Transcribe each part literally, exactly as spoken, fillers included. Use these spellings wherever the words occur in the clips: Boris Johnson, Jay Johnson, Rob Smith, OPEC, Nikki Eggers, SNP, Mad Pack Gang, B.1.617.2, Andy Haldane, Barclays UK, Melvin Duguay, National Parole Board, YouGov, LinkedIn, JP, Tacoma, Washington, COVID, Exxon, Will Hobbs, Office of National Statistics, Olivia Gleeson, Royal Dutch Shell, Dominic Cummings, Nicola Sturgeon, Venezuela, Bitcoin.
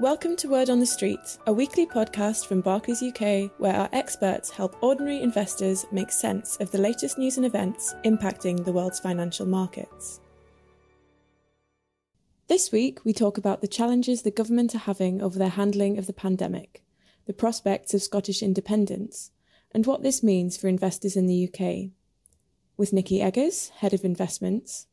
Welcome to Word on the Street, a weekly podcast from Barclays U K, where our experts help ordinary investors make sense of the latest news and events impacting the world's financial markets. This week, we talk about the challenges the government are having over their handling of the pandemic, the prospects of Scottish independence, and what this means for investors in the U K. With Nikki Eggers, Head of Investments,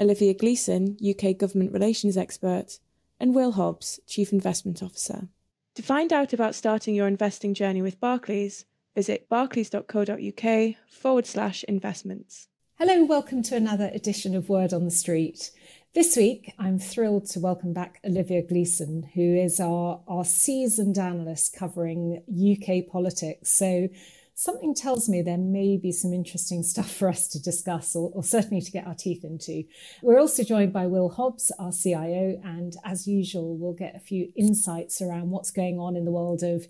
Olivia Gleeson, U K Government Relations Expert, and Will Hobbs, Chief Investment Officer. To find out about starting your investing journey with Barclays, visit barclays.co.uk forward slash investments. Hello, welcome to another edition of Word on the Street. This week, I'm thrilled to welcome back Olivia Gleeson, who is our, our seasoned analyst covering U K politics. So something tells me there may be some interesting stuff for us to discuss, or, or certainly to get our teeth into. We're also joined by Will Hobbs, our C I O, and as usual, we'll get a few insights around what's going on in the world of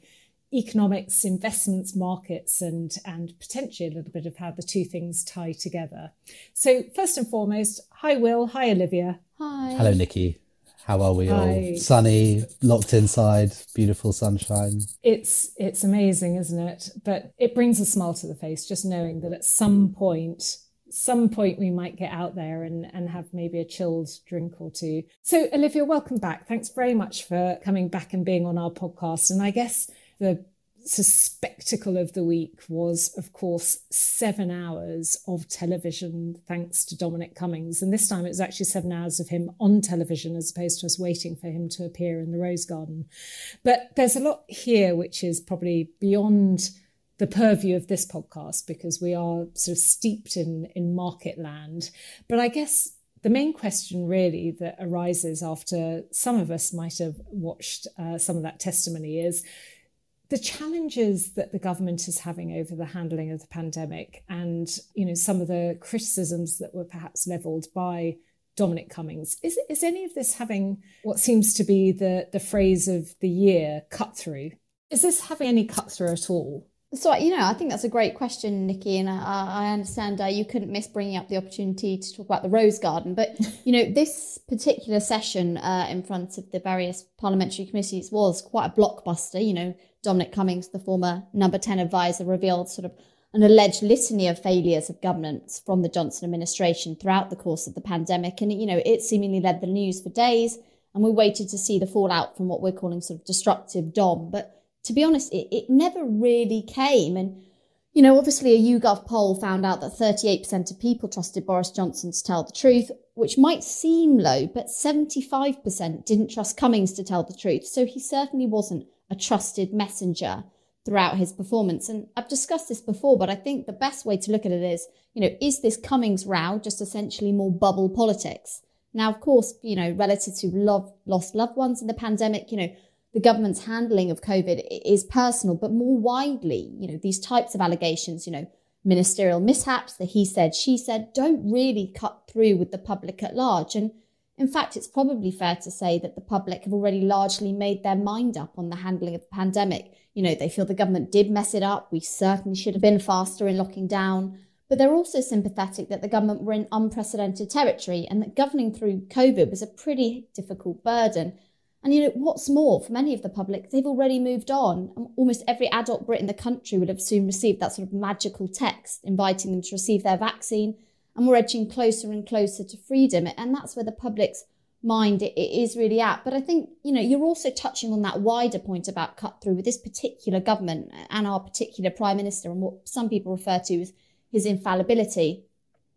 economics, investments, markets, and, and potentially a little bit of how the two things tie together. So first and foremost, hi Will, hi Olivia. Hi. Hello Nikki. How are we Hi. All? Sunny, locked inside, beautiful sunshine. It's it's amazing, isn't it? But it brings a smile to the face, just knowing that at some point, some point we might get out there and, and have maybe a chilled drink or two. So Olivia, welcome back. Thanks very much for coming back and being on our podcast. And I guess the so spectacle of the week was, of course, seven hours of television, thanks to Dominic Cummings. And this time it was actually seven hours of him on television as opposed to us waiting for him to appear in the Rose Garden. But there's a lot here which is probably beyond the purview of this podcast because we are sort of steeped in, in market land. But I guess the main question really that arises after some of us might have watched uh, some of that testimony is, the challenges that the government is having over the handling of the pandemic and, you know, some of the criticisms that were perhaps levelled by Dominic Cummings. Is, is any of this having what seems to be the, the phrase of the year, cut through? Is this having any cut through at all? So, you know, I think that's a great question, Nikki, and I, I understand uh, you couldn't miss bringing up the opportunity to talk about the Rose Garden. But, you know, this particular session uh, in front of the various parliamentary committees was quite a blockbuster. You know, Dominic Cummings, the former number ten advisor, revealed sort of an alleged litany of failures of governance from the Johnson administration throughout the course of the pandemic. And, you know, it seemingly led the news for days, and we waited to see the fallout from what we're calling sort of destructive Dom. But to be honest, it, it never really came. And, you know, obviously a YouGov poll found out that thirty-eight percent of people trusted Boris Johnson to tell the truth, which might seem low, but seventy-five percent didn't trust Cummings to tell the truth. So he certainly wasn't a trusted messenger throughout his performance. And I've discussed this before, but I think the best way to look at it is, you know, is this Cummings row just essentially more bubble politics? Now, of course, you know, relatives who love, lost loved ones in the pandemic, you know, the government's handling of COVID is personal, but more widely, you know, these types of allegations, you know, ministerial mishaps, the he said, she said, don't really cut through with the public at large. And in fact, it's probably fair to say that the public have already largely made their mind up on the handling of the pandemic. You know, they feel the government did mess it up. We certainly should have been faster in locking down. But they're also sympathetic that the government were in unprecedented territory and that governing through COVID was a pretty difficult burden. And, you know, what's more, for many of the public, they've already moved on. Almost every adult Brit in the country would have soon received that sort of magical text inviting them to receive their vaccine. And we're edging closer and closer to freedom. And that's where the public's mind it is really at. But I think, you know, you're also touching on that wider point about cut through with this particular government and our particular Prime Minister and what some people refer to as his infallibility.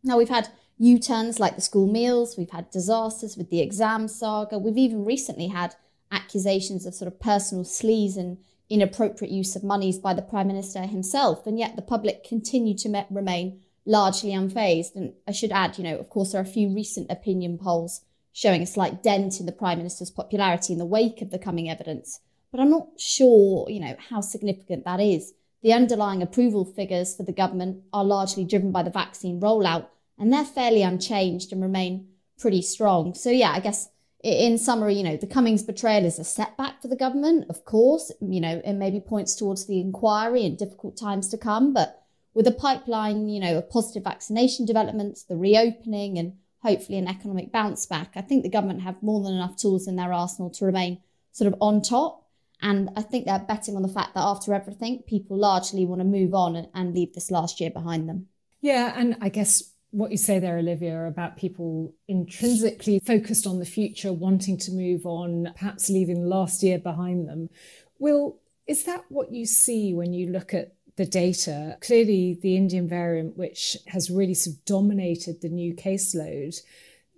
Now, we've had U-turns like the school meals, we've had disasters with the exam saga, we've even recently had accusations of sort of personal sleaze and inappropriate use of monies by the Prime Minister himself, and yet the public continue to me- remain largely unfazed. And I should add, you know, of course, there are a few recent opinion polls showing a slight dent in the Prime Minister's popularity in the wake of the coming evidence, but I'm not sure, you know, how significant that is. The underlying approval figures for the government are largely driven by the vaccine rollout, and they're fairly unchanged and remain pretty strong. So, yeah, I guess in summary, you know, the Cummings betrayal is a setback for the government, of course. You know, it maybe points towards the inquiry and difficult times to come. But with a pipeline, you know, of positive vaccination developments, the reopening and hopefully an economic bounce back, I think the government have more than enough tools in their arsenal to remain sort of on top. And I think they're betting on the fact that after everything, people largely want to move on and, and leave this last year behind them. Yeah, and I guess what you say there, Olivia, about people intrinsically focused on the future, wanting to move on, perhaps leaving last year behind them. Will, is that what you see when you look at the data? Clearly, the Indian variant, which has really sort of dominated the new caseload,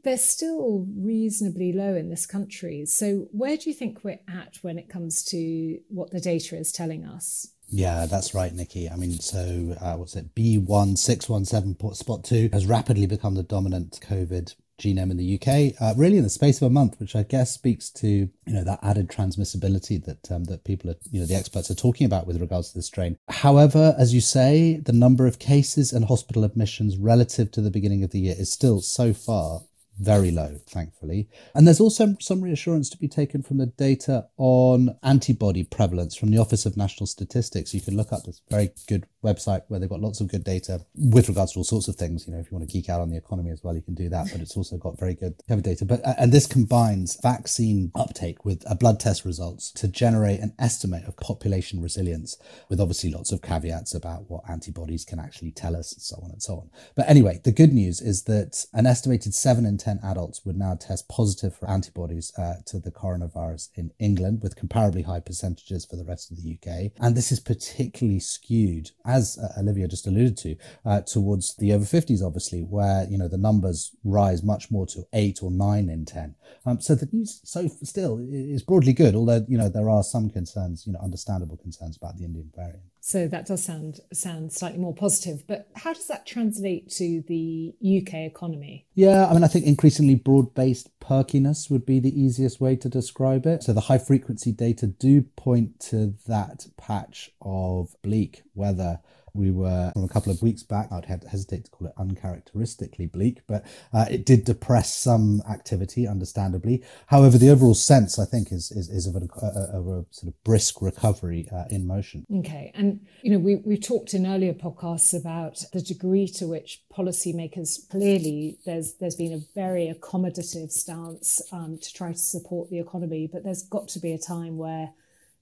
they're still reasonably low in this country. So where do you think we're at when it comes to what the data is telling us? Yeah, that's right, Nikki. I mean, so uh, what's it? B one six one seven point two has rapidly become the dominant COVID genome in the U K, uh, really in the space of a month, which I guess speaks to, you know, that added transmissibility that um, that people are, you know, the experts are talking about with regards to this strain. However, as you say, the number of cases and hospital admissions relative to the beginning of the year is still so far very low, thankfully. And there's also some reassurance to be taken from the data on antibody prevalence from the Office of National Statistics. You can look up this very good website where they've got lots of good data with regards to all sorts of things. You know, if you want to geek out on the economy as well, you can do that, but it's also got very good COVID data. But and this combines vaccine uptake with a blood test results to generate an estimate of population resilience, with obviously lots of caveats about what antibodies can actually tell us and so on and so on. But anyway, the good news is that an estimated seven in ten adults would now test positive for antibodies uh, to the coronavirus in England, with comparably high percentages for the rest of the U K. And this is particularly skewed, as uh, Olivia just alluded to, uh, towards the over fifties, obviously, where, you know, the numbers rise much more to eight or nine in ten. Um, so the news so still is broadly good, although, you know, there are some concerns, you know, understandable concerns about the Indian variant. So that does sound sound slightly more positive. But how does that translate to the U K economy? Yeah, I mean, I think increasingly broad-based perkiness would be the easiest way to describe it. So the high-frequency data do point to that patch of bleak weather. We were, from a couple of weeks back, I'd hesitate to call it uncharacteristically bleak, but uh, it did depress some activity, understandably. However, the overall sense, I think, is is, is of, a, of a sort of brisk recovery uh, in motion. Okay. And, you know, we, we've talked in earlier podcasts about the degree to which policymakers, clearly, there's there's been a very accommodative stance um, to try to support the economy, but there's got to be a time where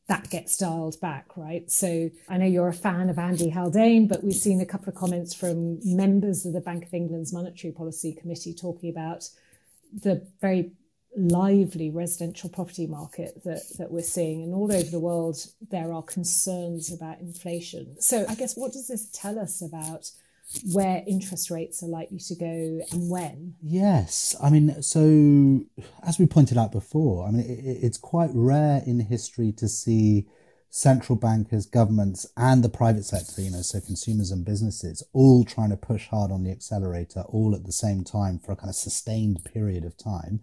that gets dialed back, right? So I know you're a fan of Andy Haldane, but we've seen a couple of comments from members of the Bank of England's Monetary Policy Committee talking about the very lively residential property market that, that we're seeing. And all over the world, there are concerns about inflation. So I guess what does this tell us about where interest rates are likely to go and when? Yes. I mean, so as we pointed out before, I mean, it, it's quite rare in history to see central bankers, governments and the private sector, you know, so consumers and businesses all trying to push hard on the accelerator all at the same time for a kind of sustained period of time.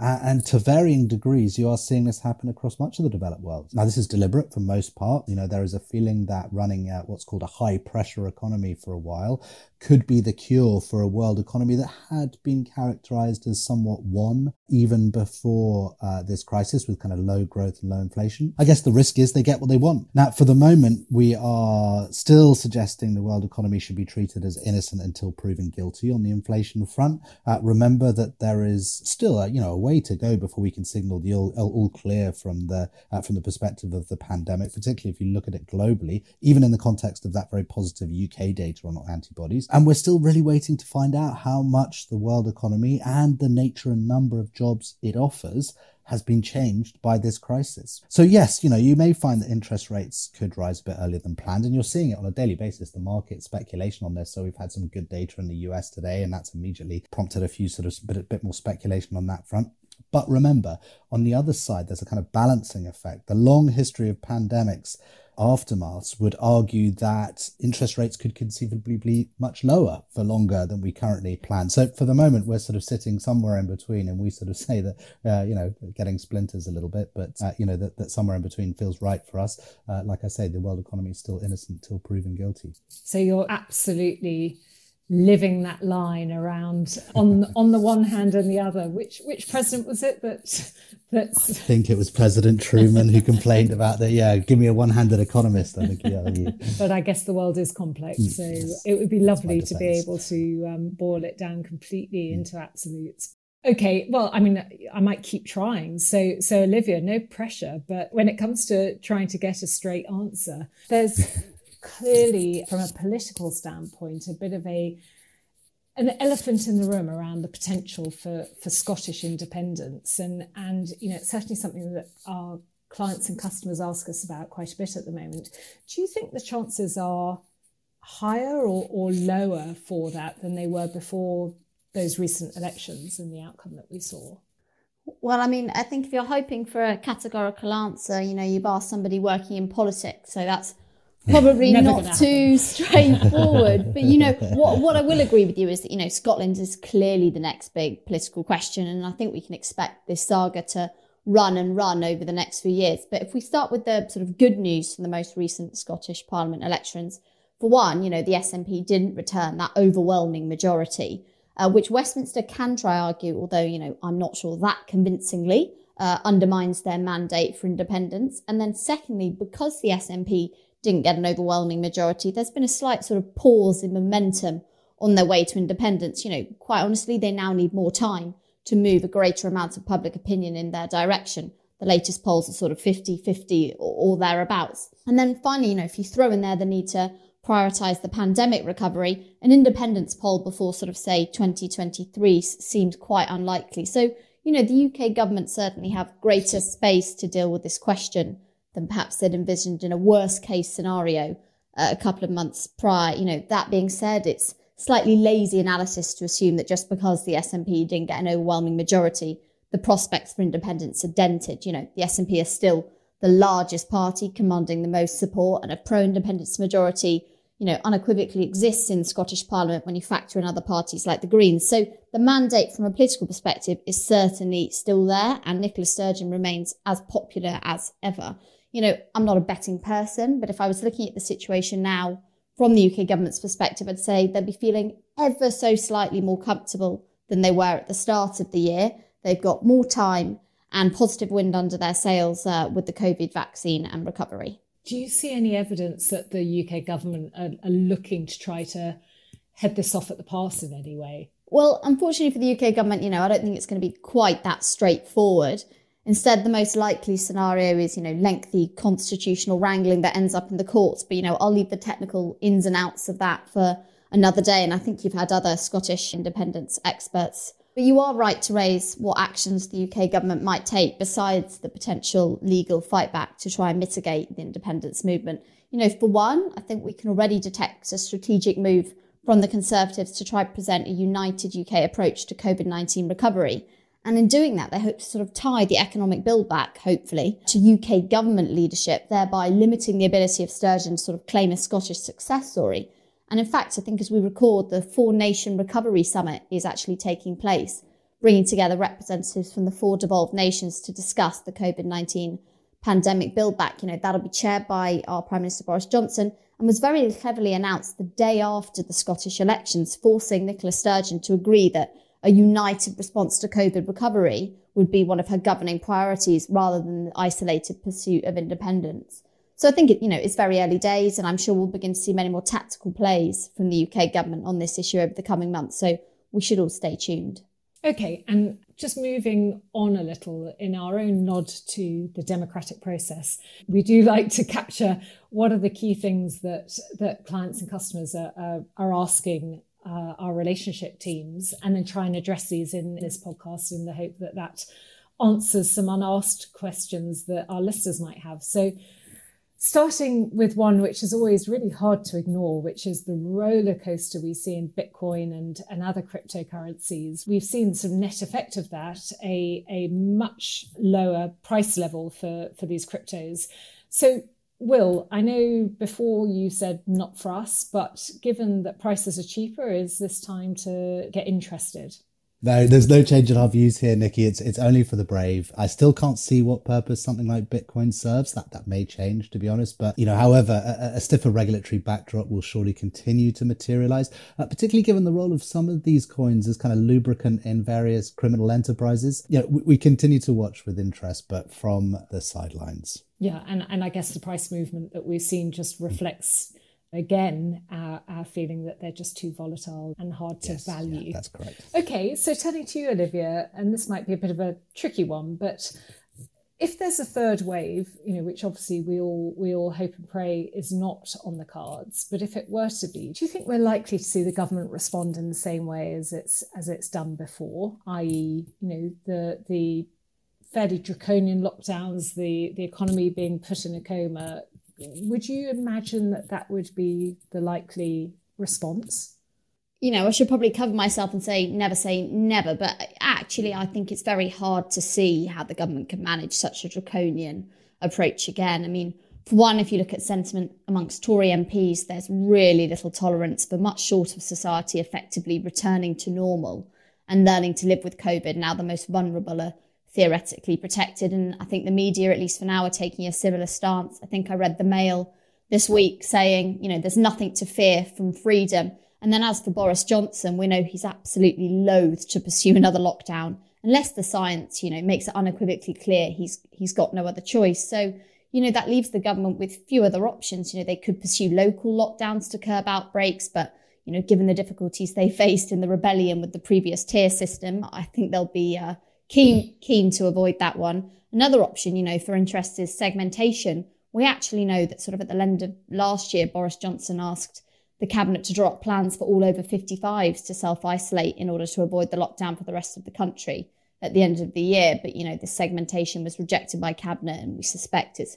Uh, and to varying degrees, you are seeing this happen across much of the developed world. Now, this is deliberate for most part. You know, there is a feeling that running uh, what's called a high pressure economy for a while could be the cure for a world economy that had been characterized as somewhat wan even before uh, this crisis, with kind of low growth and low inflation. I guess the risk is they get what they want. Now, for the moment, we are still suggesting the world economy should be treated as innocent until proven guilty on the inflation front. Uh, remember that there is still, a, you know, a way to go before we can signal the all, all clear from the uh, from the perspective of the pandemic, particularly if you look at it globally, even in the context of that very positive U K data on antibodies. And we're still really waiting to find out how much the world economy and the nature and number of jobs it offers has been changed by this crisis. So yes, you know, you may find that interest rates could rise a bit earlier than planned, and you're seeing it on a daily basis, the market speculation on this. So we've had some good data in the U S today, and that's immediately prompted a few sort of bit, a bit more speculation on that front. But remember, on the other side, there's a kind of balancing effect. The long history of pandemics aftermaths would argue that interest rates could conceivably be much lower for longer than we currently plan. So for the moment, we're sort of sitting somewhere in between, and we sort of say that, uh, you know, getting splinters a little bit, but, uh, you know, that, that somewhere in between feels right for us. Uh, like I say, the world economy is still innocent till proven guilty. So you're absolutely living that line around on on the one hand and the other. Which which president was it that that's I think it was President Truman who complained about that. Yeah, give me a one-handed economist, I think. Yeah, you. But I guess the world is complex, so yes. It would be lovely to be able to um, boil it down completely mm. into absolutes. Okay, well, I mean, I might keep trying. So, so Olivia, no pressure. But when it comes to trying to get a straight answer, there's clearly, from a political standpoint, a bit of a an elephant in the room around the potential for, for Scottish independence. And, and, you know, it's certainly something that our clients and customers ask us about quite a bit at the moment. Do you think the chances are higher or, or lower for that than they were before those recent elections and the outcome that we saw? Well, I mean, I think if you're hoping for a categorical answer, you know, you've asked somebody working in politics, so that's probably not too straightforward. But, you know, what, what I will agree with you is that, you know, Scotland is clearly the next big political question, and I think we can expect this saga to run and run over the next few years. But if we start with the sort of good news from the most recent Scottish Parliament elections, for one, you know, the S N P didn't return that overwhelming majority, Uh, which Westminster can try argue, although, you know, I'm not sure that convincingly uh, undermines their mandate for independence. And then secondly, because the S N P didn't get an overwhelming majority, there's been a slight sort of pause in momentum on their way to independence. You know, quite honestly, they now need more time to move a greater amount of public opinion in their direction. The latest polls are sort of fifty-fifty or, or thereabouts. And then finally, you know, if you throw in there the need to prioritise the pandemic recovery, an independence poll before sort of, say, twenty twenty-three seems quite unlikely. So, you know, the U K government certainly have greater space to deal with this question than perhaps they'd envisioned in a worst case scenario uh, a couple of months prior. You know, that being said, it's slightly lazy analysis to assume that just because the S N P didn't get an overwhelming majority, the prospects for independence are dented. You know, the S N P is still the largest party, commanding the most support, and a pro-independence majority, you know, unequivocally exists in the Scottish Parliament when you factor in other parties like the Greens. So the mandate from a political perspective is certainly still there, and Nicola Sturgeon remains as popular as ever. You know, I'm not a betting person, but if I was looking at the situation now from the U K government's perspective, I'd say they'd be feeling ever so slightly more comfortable than they were at the start of the year. They've got more time and positive wind under their sails uh, with the COVID vaccine and recovery. Do you see any evidence that the U K government are, are looking to try to head this off at the pass in any way? Well, unfortunately for the U K government, you know, I don't think it's going to be quite that straightforward. Instead, the most likely scenario is, you know, lengthy constitutional wrangling that ends up in the courts. But, you know, I'll leave the technical ins and outs of that for another day. And I think you've had other Scottish independence experts. But you are right to raise what actions the U K government might take besides the potential legal fightback to try and mitigate the independence movement. You know, for one, I think we can already detect a strategic move from the Conservatives to try to present a united U K approach to COVID nineteen recovery. And in doing that, they hope to sort of tie the economic build back, hopefully, to U K government leadership, thereby limiting the ability of Sturgeon to sort of claim a Scottish success story. And in fact, I think as we record, the Four Nation Recovery Summit is actually taking place, bringing together representatives from the four devolved nations to discuss the COVID nineteen pandemic build back. You know, that'll be chaired by our Prime Minister Boris Johnson, and was very cleverly announced the day after the Scottish elections, forcing Nicola Sturgeon to agree that a united response to COVID recovery would be one of her governing priorities rather than the isolated pursuit of independence. So I think, it, you know, it's very early days, and I'm sure we'll begin to see many more tactical plays from the U K government on this issue over the coming months. So we should all stay tuned. OK, and just moving on a little in our own nod to the democratic process, we do like to capture what are the key things that that clients and customers are, are, are asking uh, our relationship teams, and then try and address these in this podcast in the hope that that answers some unasked questions that our listeners might have. So, starting with one which is always really hard to ignore, which is the roller coaster we see in Bitcoin and, and other cryptocurrencies. We've seen some net effect of that, a, a much lower price level for, for these cryptos. So, Will, I know before you said not for us, but given that prices are cheaper, is this time to get interested? No, there's no change in our views here, Nikki. It's it's only for the brave. I still can't see what purpose something like Bitcoin serves. That that may change, to be honest. But, you know, however, a, a stiffer regulatory backdrop will surely continue to materialize, uh, particularly given the role of some of these coins as kind of lubricant in various criminal enterprises. You know, we, we continue to watch with interest, but from the sidelines. Yeah, and, and I guess the price movement that we've seen just reflects again, our, our feeling that they're just too volatile and hard yes, to value. Yeah, that's correct. Okay, so turning to you, Olivia, and this might be a bit of a tricky one, but if there's a third wave, you know, which obviously we all we all hope and pray is not on the cards, but if it were to be, do you think we're likely to see the government respond in the same way as it's as it's done before, that is, you know, the the fairly draconian lockdowns, the the economy being put in a coma? Would you imagine that that would be the likely response? You know, I should probably cover myself and say never say never, but actually I think it's very hard to see how the government can manage such a draconian approach again. I mean, for one, if you look at sentiment amongst Tory M Ps, there's really little tolerance for much short of society effectively returning to normal and learning to live with COVID. Now the most vulnerable are theoretically protected, and I think the media, at least for now, are taking a similar stance. I think I read the Mail this week saying, you know, there's nothing to fear from freedom. And then as for Boris Johnson, we know he's absolutely loath to pursue another lockdown unless the science, you know, makes it unequivocally clear he's he's got no other choice. So, you know, that leaves the government with few other options. You know, they could pursue local lockdowns to curb outbreaks, but, you know, given the difficulties they faced in the rebellion with the previous tier system, I think they'll be uh, keen keen to avoid that one. Another option, you know, for interest is segmentation. We actually know that sort of at the end of last year, Boris Johnson asked the cabinet to draw up plans for all over fifty-fives to self-isolate in order to avoid the lockdown for the rest of the country at the end of the year. But, you know, this segmentation was rejected by cabinet, and we suspect it's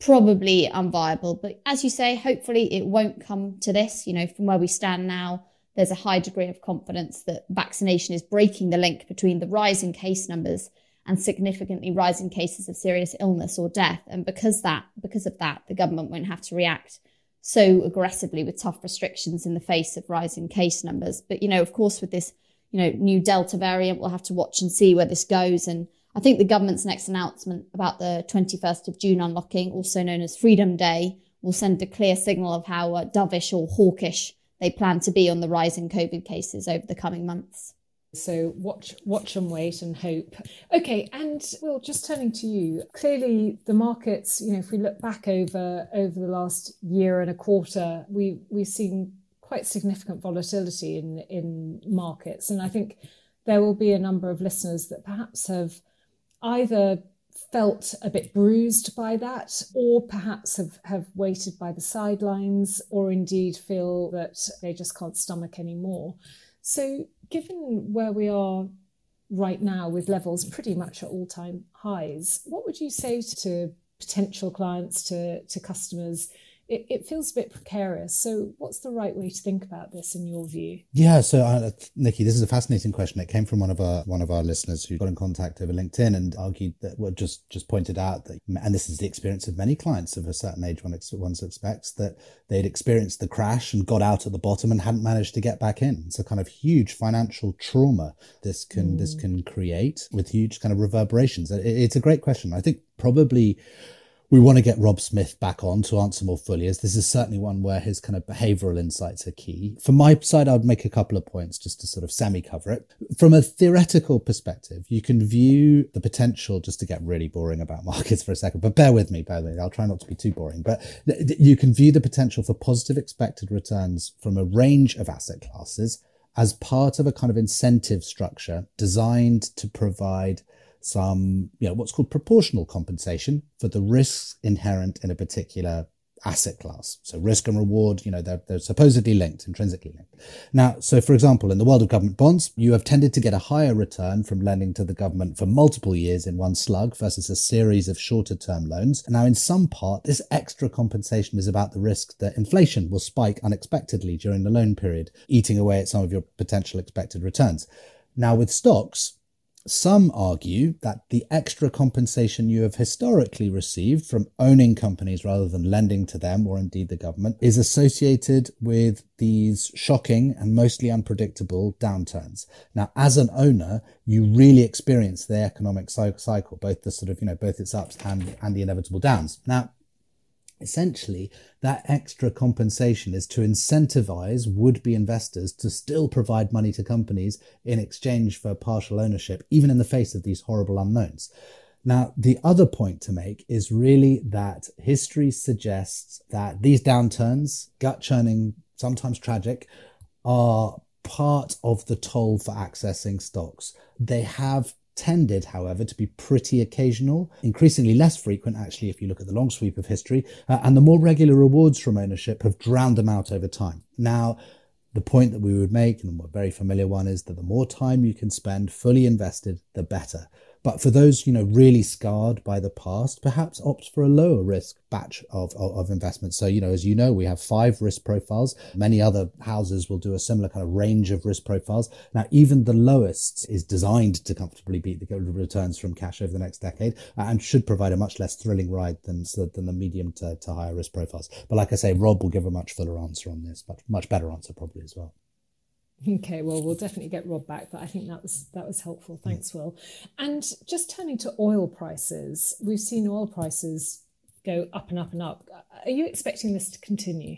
probably unviable. But as you say, hopefully it won't come to this. You know, from where we stand now, there's a high degree of confidence that vaccination is breaking the link between the rise in case numbers and significantly rising cases of serious illness or death. And because that, because of that, the government won't have to react so aggressively with tough restrictions in the face of rising case numbers. But, you know, of course, with this, you know, new Delta variant, we'll have to watch and see where this goes. And I think the government's next announcement about the twenty-first of June unlocking, also known as Freedom Day, will send a clear signal of how uh, dovish or hawkish they plan to be on the rise in COVID cases over the coming months. So watch watch and wait and hope. Okay, and Will, just turning to you, clearly the markets, you know, if we look back over over the last year and a quarter, we, we've seen quite significant volatility in, in markets. And I think there will be a number of listeners that perhaps have either felt a bit bruised by that, or perhaps have, have waited by the sidelines, or indeed feel that they just can't stomach anymore. So given where we are right now with levels pretty much at all-time highs, what would you say to potential clients, to, to customers? It, it feels a bit precarious. So what's the right way to think about this in your view? Yeah, so uh, Nikki, this is a fascinating question. It came from one of our one of our listeners who got in contact over LinkedIn and argued that, well, just just pointed out that, and this is the experience of many clients of a certain age, one ex- one expects, that they'd experienced the crash and got out at the bottom and hadn't managed to get back in. It's a kind of huge financial trauma this can mm. this can create with huge kind of reverberations. It, it's a great question. I think probably we want to get Rob Smith back on to answer more fully, as this is certainly one where his kind of behavioural insights are key. From my side, I'd make a couple of points just to sort of semi-cover it. From a theoretical perspective, you can view the potential, just to get really boring about markets for a second, but bear with me, bear with me, I'll try not to be too boring, but th- th- you can view the potential for positive expected returns from a range of asset classes as part of a kind of incentive structure designed to provide some, you know, what's called proportional compensation for the risks inherent in a particular asset class. So risk and reward, you know, they're, they're supposedly linked, intrinsically linked. Now, so for example, in the world of government bonds, you have tended to get a higher return from lending to the government for multiple years in one slug versus a series of shorter term loans. Now, in some part, this extra compensation is about the risk that inflation will spike unexpectedly during the loan period, eating away at some of your potential expected returns. Now, with stocks, some argue that the extra compensation you have historically received from owning companies rather than lending to them, or indeed the government, is associated with these shocking and mostly unpredictable downturns. Now, as an owner, you really experience the economic cycle, both the sort of, you know, both its ups and, and the inevitable downs. Now, essentially, that extra compensation is to incentivize would-be investors to still provide money to companies in exchange for partial ownership, even in the face of these horrible unknowns. Now, the other point to make is really that history suggests that these downturns, gut-churning, sometimes tragic, are part of the toll for accessing stocks. They have tended, however, to be pretty occasional, increasingly less frequent, actually, if you look at the long sweep of history, uh, and the more regular rewards from ownership have drowned them out over time. Now, the point that we would make, and a very familiar one, is that the more time you can spend fully invested, the better. But for those, you know, really scarred by the past, perhaps opt for a lower risk batch of, of, of investments. So, you know, as you know, we have five risk profiles. Many other houses will do a similar kind of range of risk profiles. Now, even the lowest is designed to comfortably beat the returns from cash over the next decade and should provide a much less thrilling ride than, than the medium to, to higher risk profiles. But like I say, Rob will give a much fuller answer on this, but much better answer probably as well. Okay, well, we'll definitely get Rob back, but I think that was that was helpful. Thanks, Will. And just turning to oil prices, we've seen oil prices go up and up and up. Are you expecting this to continue?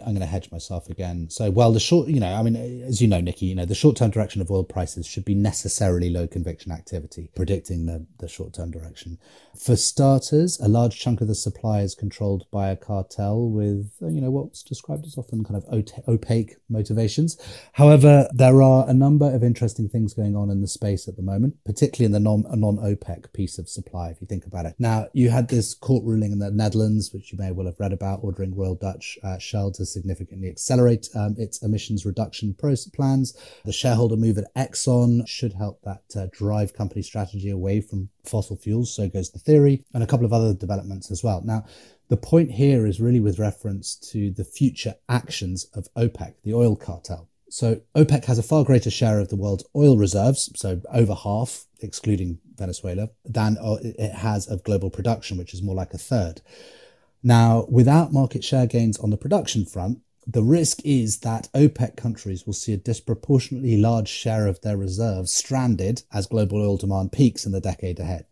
I'm going to hedge myself again. So, well, the short, you know, I mean, as you know, Nikki, you know, the short-term direction of oil prices should be necessarily low conviction activity, predicting the, the short-term direction. For starters, a large chunk of the supply is controlled by a cartel with, you know, what's described as often kind of opaque motivations. However, there are a number of interesting things going on in the space at the moment, particularly in the non, non-OPEC piece of supply, if you think about it. Now, you had this court ruling in the Netherlands, which you may well have read about, ordering Royal Dutch uh, Shell to significantly accelerate um, its emissions reduction plans. The shareholder move at Exxon should help that uh, drive company strategy away from fossil fuels, so goes the theory, and a couple of other developments as well. Now, the point here is really with reference to the future actions of OPEC, the oil cartel. So OPEC has a far greater share of the world's oil reserves, so over half, excluding Venezuela, than it has of global production, which is more like a third. Now, without market share gains on the production front, the risk is that OPEC countries will see a disproportionately large share of their reserves stranded as global oil demand peaks in the decade ahead.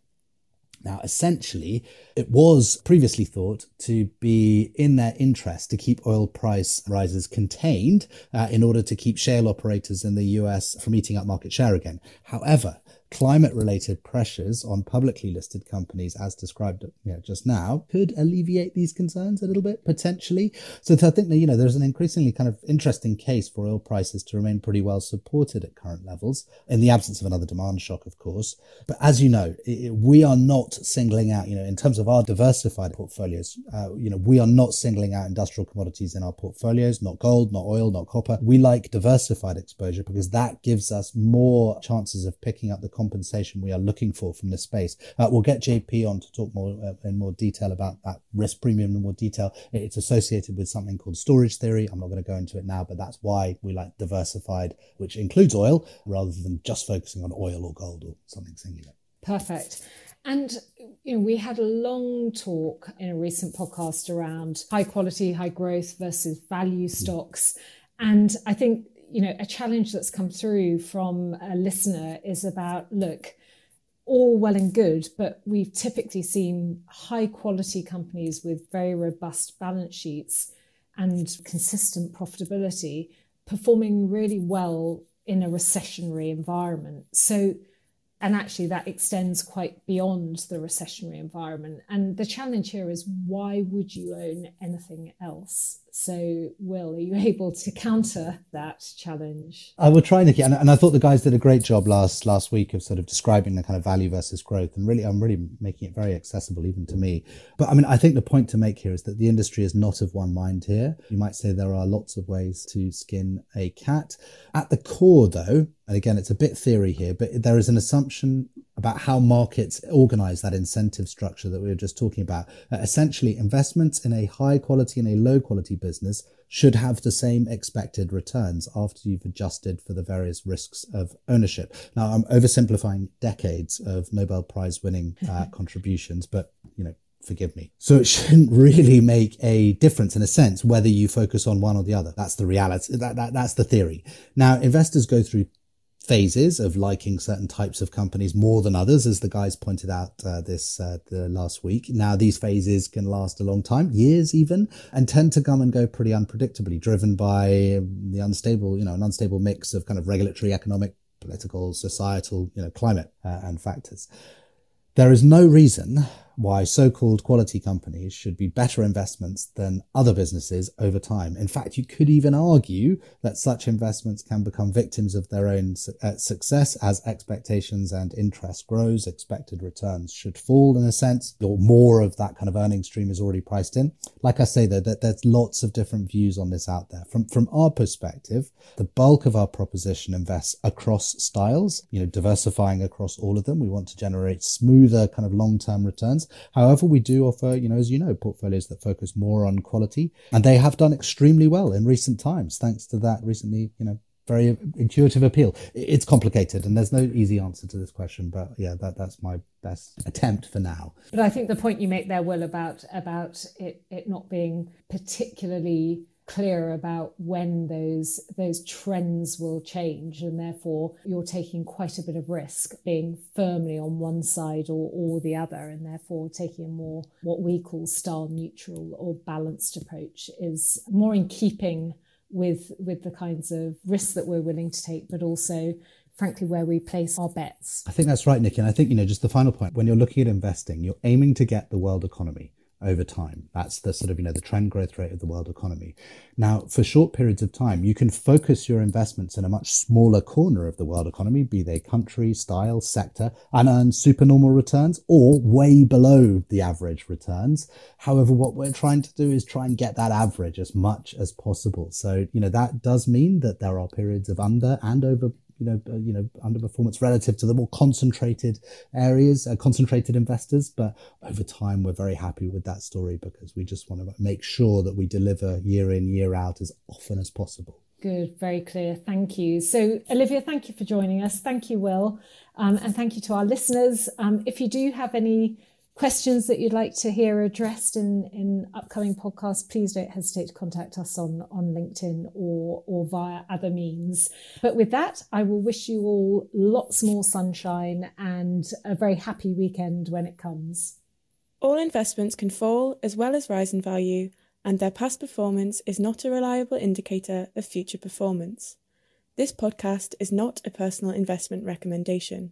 Now, essentially, it was previously thought to be in their interest to keep oil price rises contained uh, in order to keep shale operators in the U S from eating up market share again. However, climate-related pressures on publicly listed companies, as described you know, just now, could alleviate these concerns a little bit, potentially. So I think that, you know, there's an increasingly kind of interesting case for oil prices to remain pretty well supported at current levels, in the absence of another demand shock, of course. But as you know, it, we are not singling out, you know, in terms of our diversified portfolios, uh, you know, we are not singling out industrial commodities in our portfolios, not gold, not oil, not copper. We like diversified exposure because that gives us more chances of picking up the compensation we are looking for from this space. Uh, we'll get J P on to talk more uh, in more detail about that risk premium in more detail. It's associated with something called storage theory. I'm not going to go into it now, but that's why we like diversified, which includes oil, rather than just focusing on oil or gold or something singular. Perfect. And you know, we had a long talk in a recent podcast around high quality, high growth versus value stocks. And I think you know, a challenge that's come through from a listener is about, look, all well and good, but we've typically seen high quality companies with very robust balance sheets and consistent profitability performing really well in a recessionary environment. So, and actually that extends quite beyond the recessionary environment. And the challenge here is, why would you own anything else? So, Will, are you able to counter that challenge? I will try, Nikki. And, and I thought the guys did a great job last last week of sort of describing the kind of value versus growth. And really, I'm really making it very accessible even to me. But I mean, I think the point to make here is that the industry is not of one mind here. You might say there are lots of ways to skin a cat. At the core, though, and again, it's a bit theory here, but there is an assumption about how markets organize that incentive structure that we were just talking about. Uh, essentially, investments in a high quality and a low quality business should have the same expected returns after you've adjusted for the various risks of ownership. Now, I'm oversimplifying decades of Nobel Prize winning uh, contributions, but, you know, forgive me. So it shouldn't really make a difference in a sense whether you focus on one or the other. That's the reality. That, that, that's the theory. Now, investors go through phases of liking certain types of companies more than others, as the guys pointed out uh, this uh, the last week. Now, these phases can last a long time, years even, and tend to come and go pretty unpredictably, driven by the unstable, you know, an unstable mix of kind of regulatory, economic, political, societal, you know, climate uh, and factors. There is no reason why so-called quality companies should be better investments than other businesses over time. In fact, you could even argue that such investments can become victims of their own su- uh, success as expectations and interest grows. Expected returns should fall, in a sense, or more of that kind of earning stream is already priced in. Like I say, though, that there's lots of different views on this out there. From, from our perspective, the bulk of our proposition invests across styles, you know, diversifying across all of them. We want to generate smoother kind of long-term returns. However, we do offer, you know, as you know, portfolios that focus more on quality, and they have done extremely well in recent times, thanks to that recently, you know, very intuitive appeal. It's complicated and there's no easy answer to this question, but yeah, that, that's my best attempt for now. But I think the point you make there, Will, about, about it, it not being particularly clear about when those those trends will change, and therefore you're taking quite a bit of risk being firmly on one side or, or the other, and therefore taking a more what we call style neutral or balanced approach is more in keeping with with the kinds of risks that we're willing to take, but also frankly, where we place our bets. I think that's right, Nikki. And I think, you know, just the final point, when you're looking at investing, you're aiming to get the world economy over time. That's the sort of, you know, the trend growth rate of the world economy. Now, for short periods of time, you can focus your investments in a much smaller corner of the world economy, be they country, style, sector, and earn supernormal returns or way below the average returns. However, what we're trying to do is try and get that average as much as possible. So, you know, that does mean that there are periods of under and over you know, you know, underperformance relative to the more concentrated areas, uh, concentrated investors. But over time, we're very happy with that story because we just want to make sure that we deliver year in, year out as often as possible. Good, very clear. Thank you. So, Olivia, thank you for joining us. Thank you, Will. Um, and thank you to our listeners. Um, if you do have any questions that you'd like to hear addressed in, in upcoming podcasts, please don't hesitate to contact us on, on LinkedIn or, or via other means. But with that, I will wish you all lots more sunshine and a very happy weekend when it comes. All investments can fall as well as rise in value, and their past performance is not a reliable indicator of future performance. This podcast is not a personal investment recommendation.